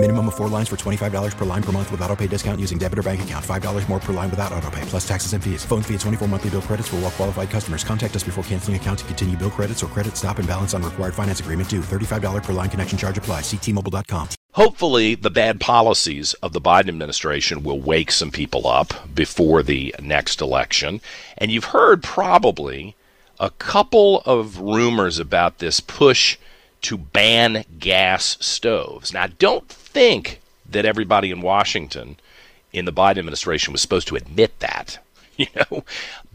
Minimum of 4 lines for $25 per line per month with auto-pay discount using debit or bank account. $5 more per line without auto-pay, plus taxes and fees. Phone fee at 24 monthly bill credits for well-qualified customers. Contact us before canceling account to continue bill credits or credit stop and balance on required finance agreement due. $35 per line connection charge applies. Ctmobile.com. Hopefully, the bad policies of the Biden administration will wake some people up before the next election. And you've heard probably a couple of rumors about this push to ban gas stoves. Now, don't think that everybody in Washington in the Biden administration was supposed to admit that. You know,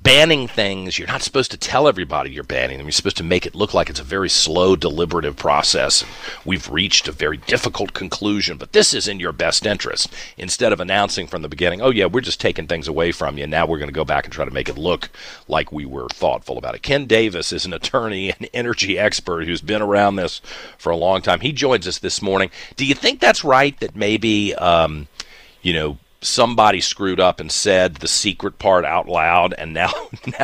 banning things, you're not supposed to tell everybody you're banning them. You're supposed to make it look like it's a very slow, deliberative process. We've reached a very difficult conclusion, but this is in your best interest. Instead of announcing from the beginning, oh yeah, we're just taking things away from you, and now we're going to go back and try to make it look like we were thoughtful about it. Ken Davis is an attorney and energy expert who's been around this for a long time. He joins us this morning. Do you think that's right, that maybe, somebody screwed up and said the secret part out loud, and now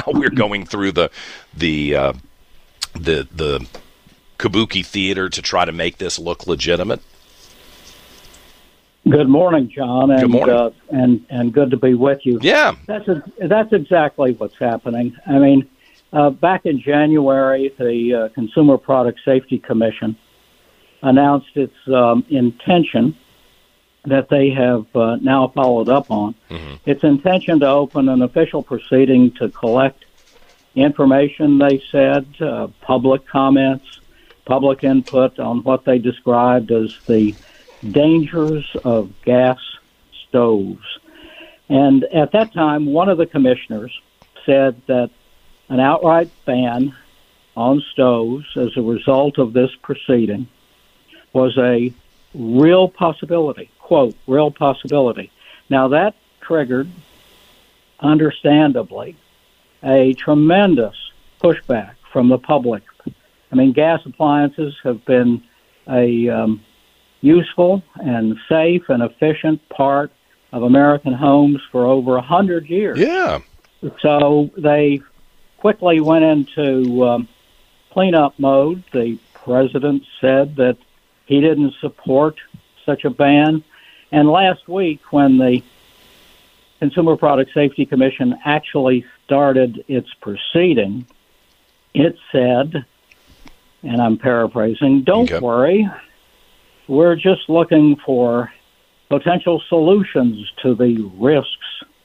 we're going through the kabuki theater to try to make this look legitimate? Good morning, John. Good morning. And good to be with you. Yeah, that's exactly what's happening. I mean, back in January, the Consumer Product Safety Commission announced its intention, that they have now followed up on. Mm-hmm. It's intention to open an official proceeding to collect information, they said, public comments, public input on what they described as the dangers of gas stoves. And at that time, one of the commissioners said that an outright ban on stoves as a result of this proceeding was a real possibility. Quote, real possibility. Now, that triggered, understandably, a tremendous pushback from the public. I mean, gas appliances have been a useful and safe and efficient part of American homes for over 100 years. Yeah. So they quickly went into cleanup mode. The president said that he didn't support such a ban. And last week, when the Consumer Product Safety Commission actually started its proceeding, it said, and I'm paraphrasing, don't worry, we're just looking for potential solutions to the risks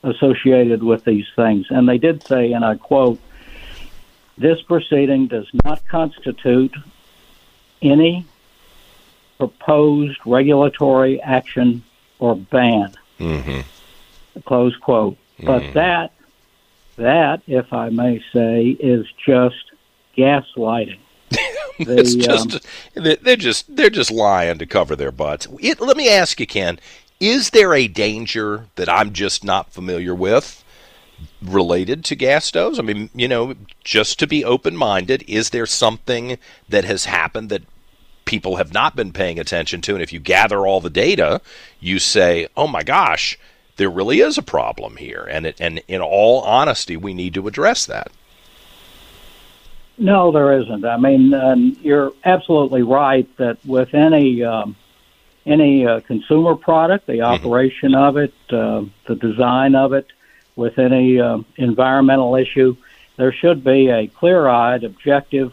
associated with these things. And they did say, and I quote, this proceeding does not constitute any proposed regulatory action or ban. Mm-hmm. Close quote. Mm-hmm. But that, if I may say, is just gaslighting. It's they're just lying to cover their butts. Let me ask you, Ken, is there a danger that I'm just not familiar with related to gas stoves? I mean, just to be open-minded, is there something that has happened that people have not been paying attention to? And if you gather all the data, you say, oh my gosh, there really is a problem here. And in all honesty, we need to address that. No, there isn't. I mean, you're absolutely right that with any consumer product, the operation mm-hmm. of it, the design of it, with any environmental issue, there should be a clear-eyed, objective,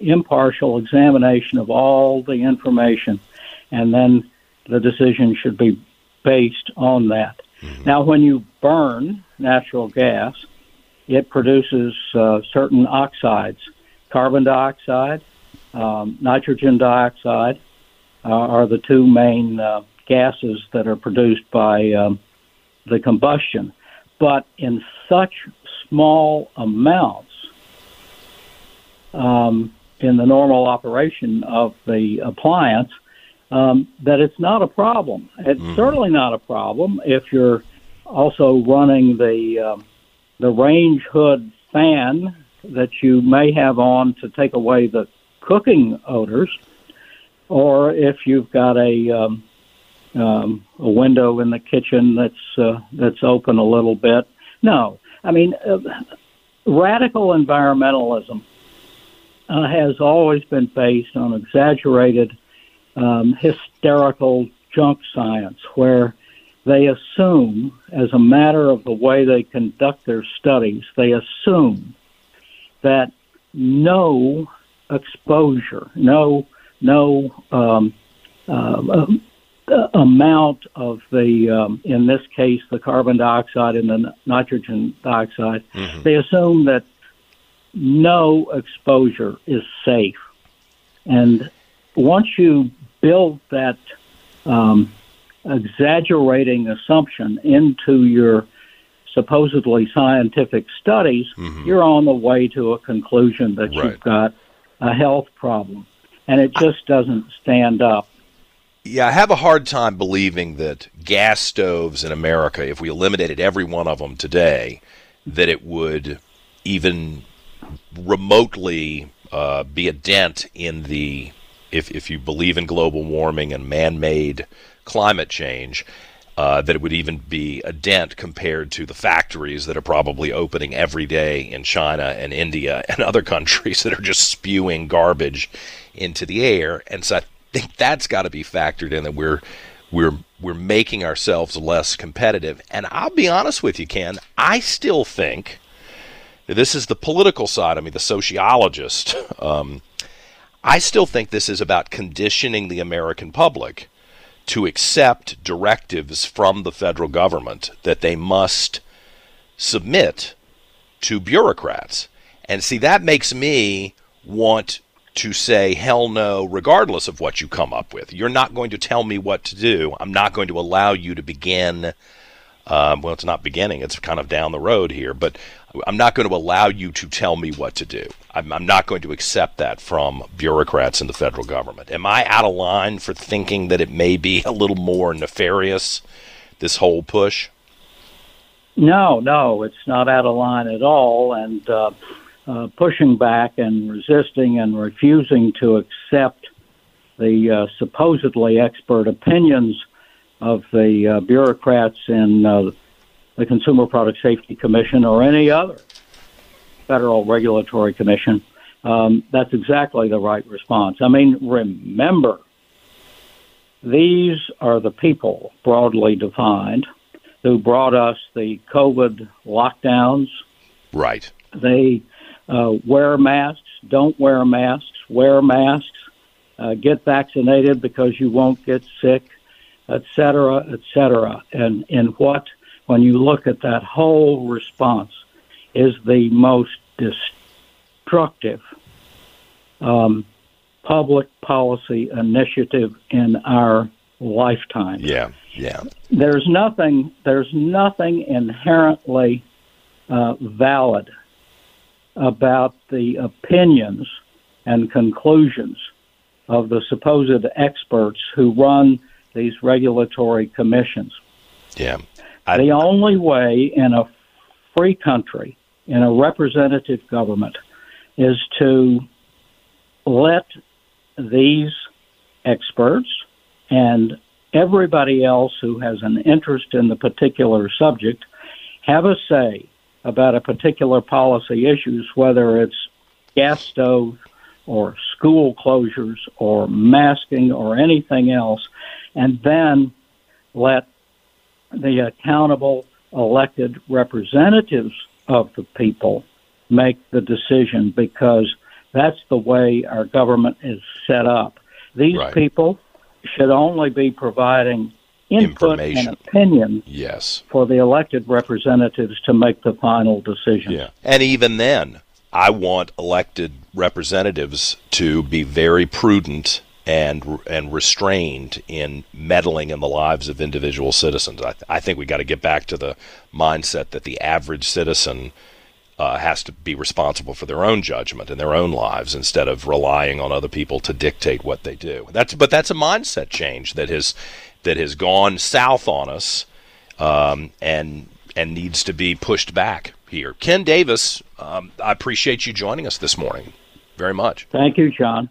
impartial examination of all the information, and then the decision should be based on that. Mm-hmm. Now, when you burn natural gas, it produces certain oxides, carbon dioxide, nitrogen dioxide are the two main gases that are produced by the combustion. But in such small amounts, in the normal operation of the appliance, that it's not a problem. It's mm-hmm. certainly not a problem if you're also running the range hood fan that you may have on to take away the cooking odors. or if you've got a window in the kitchen that's open a little bit. No, I mean, radical environmentalism has always been based on exaggerated, hysterical junk science, where they assume, as a matter of the way they conduct their studies, they assume that no exposure, no amount of the, in this case, the carbon dioxide and the nitrogen dioxide, they assume that no exposure is safe. And once you build that exaggerating assumption into your supposedly scientific studies, you're on the way to a conclusion that you've got a health problem. And it just doesn't stand up. Yeah, I have a hard time believing that gas stoves in America, if we eliminated every one of them today, that it would even remotely be a dent in the, if you believe in global warming and man-made climate change, that it would even be a dent compared to the factories that are probably opening every day in China and India and other countries that are just spewing garbage into the air. And so I think that's got to be factored in, that we're making ourselves less competitive. And I'll be honest with you, Ken, I still think, this is the political side of me, the sociologist, I still think this is about conditioning the American public to accept directives from the federal government that they must submit to bureaucrats. And see, that makes me want to say, hell no, regardless of what you come up with. You're not going to tell me what to do. I'm not going to allow you to begin, well, it's not beginning, it's kind of down the road here, but I'm not going to allow you to tell me what to do. I'm not going to accept that from bureaucrats in the federal government. Am I out of line for thinking that it may be a little more nefarious, this whole push? No, it's not out of line at all. And pushing back and resisting and refusing to accept the supposedly expert opinions of the bureaucrats in the Consumer Product Safety Commission or any other federal regulatory commission, that's exactly the right response. I mean, remember, these are the people, broadly defined, who brought us the COVID lockdowns. Right. They wear masks, don't wear masks, get vaccinated because you won't get sick, et cetera, et cetera. And in what, when you look at that whole response, is the most destructive public policy initiative in our lifetime. Yeah. There's nothing inherently valid about the opinions and conclusions of the supposed experts who run these regulatory commissions. Yeah. The only way in a free country, in a representative government, is to let these experts and everybody else who has an interest in the particular subject have a say about a particular policy issues, whether it's gas stove or school closures or masking or anything else, and then let the accountable elected representatives of the people make the decision, because that's the way our government is set up. These people should only be providing input and opinion for the elected representatives to make the final decision. Yeah. And even then, I want elected representatives to be very prudent and restrained in meddling in the lives of individual citizens. I think we got to get back to the mindset that the average citizen has to be responsible for their own judgment and their own lives, instead of relying on other people to dictate what they do. But that's a mindset change that has gone south on us, and needs to be pushed back here. Ken Davis, I appreciate you joining us this morning very much. Thank you, John.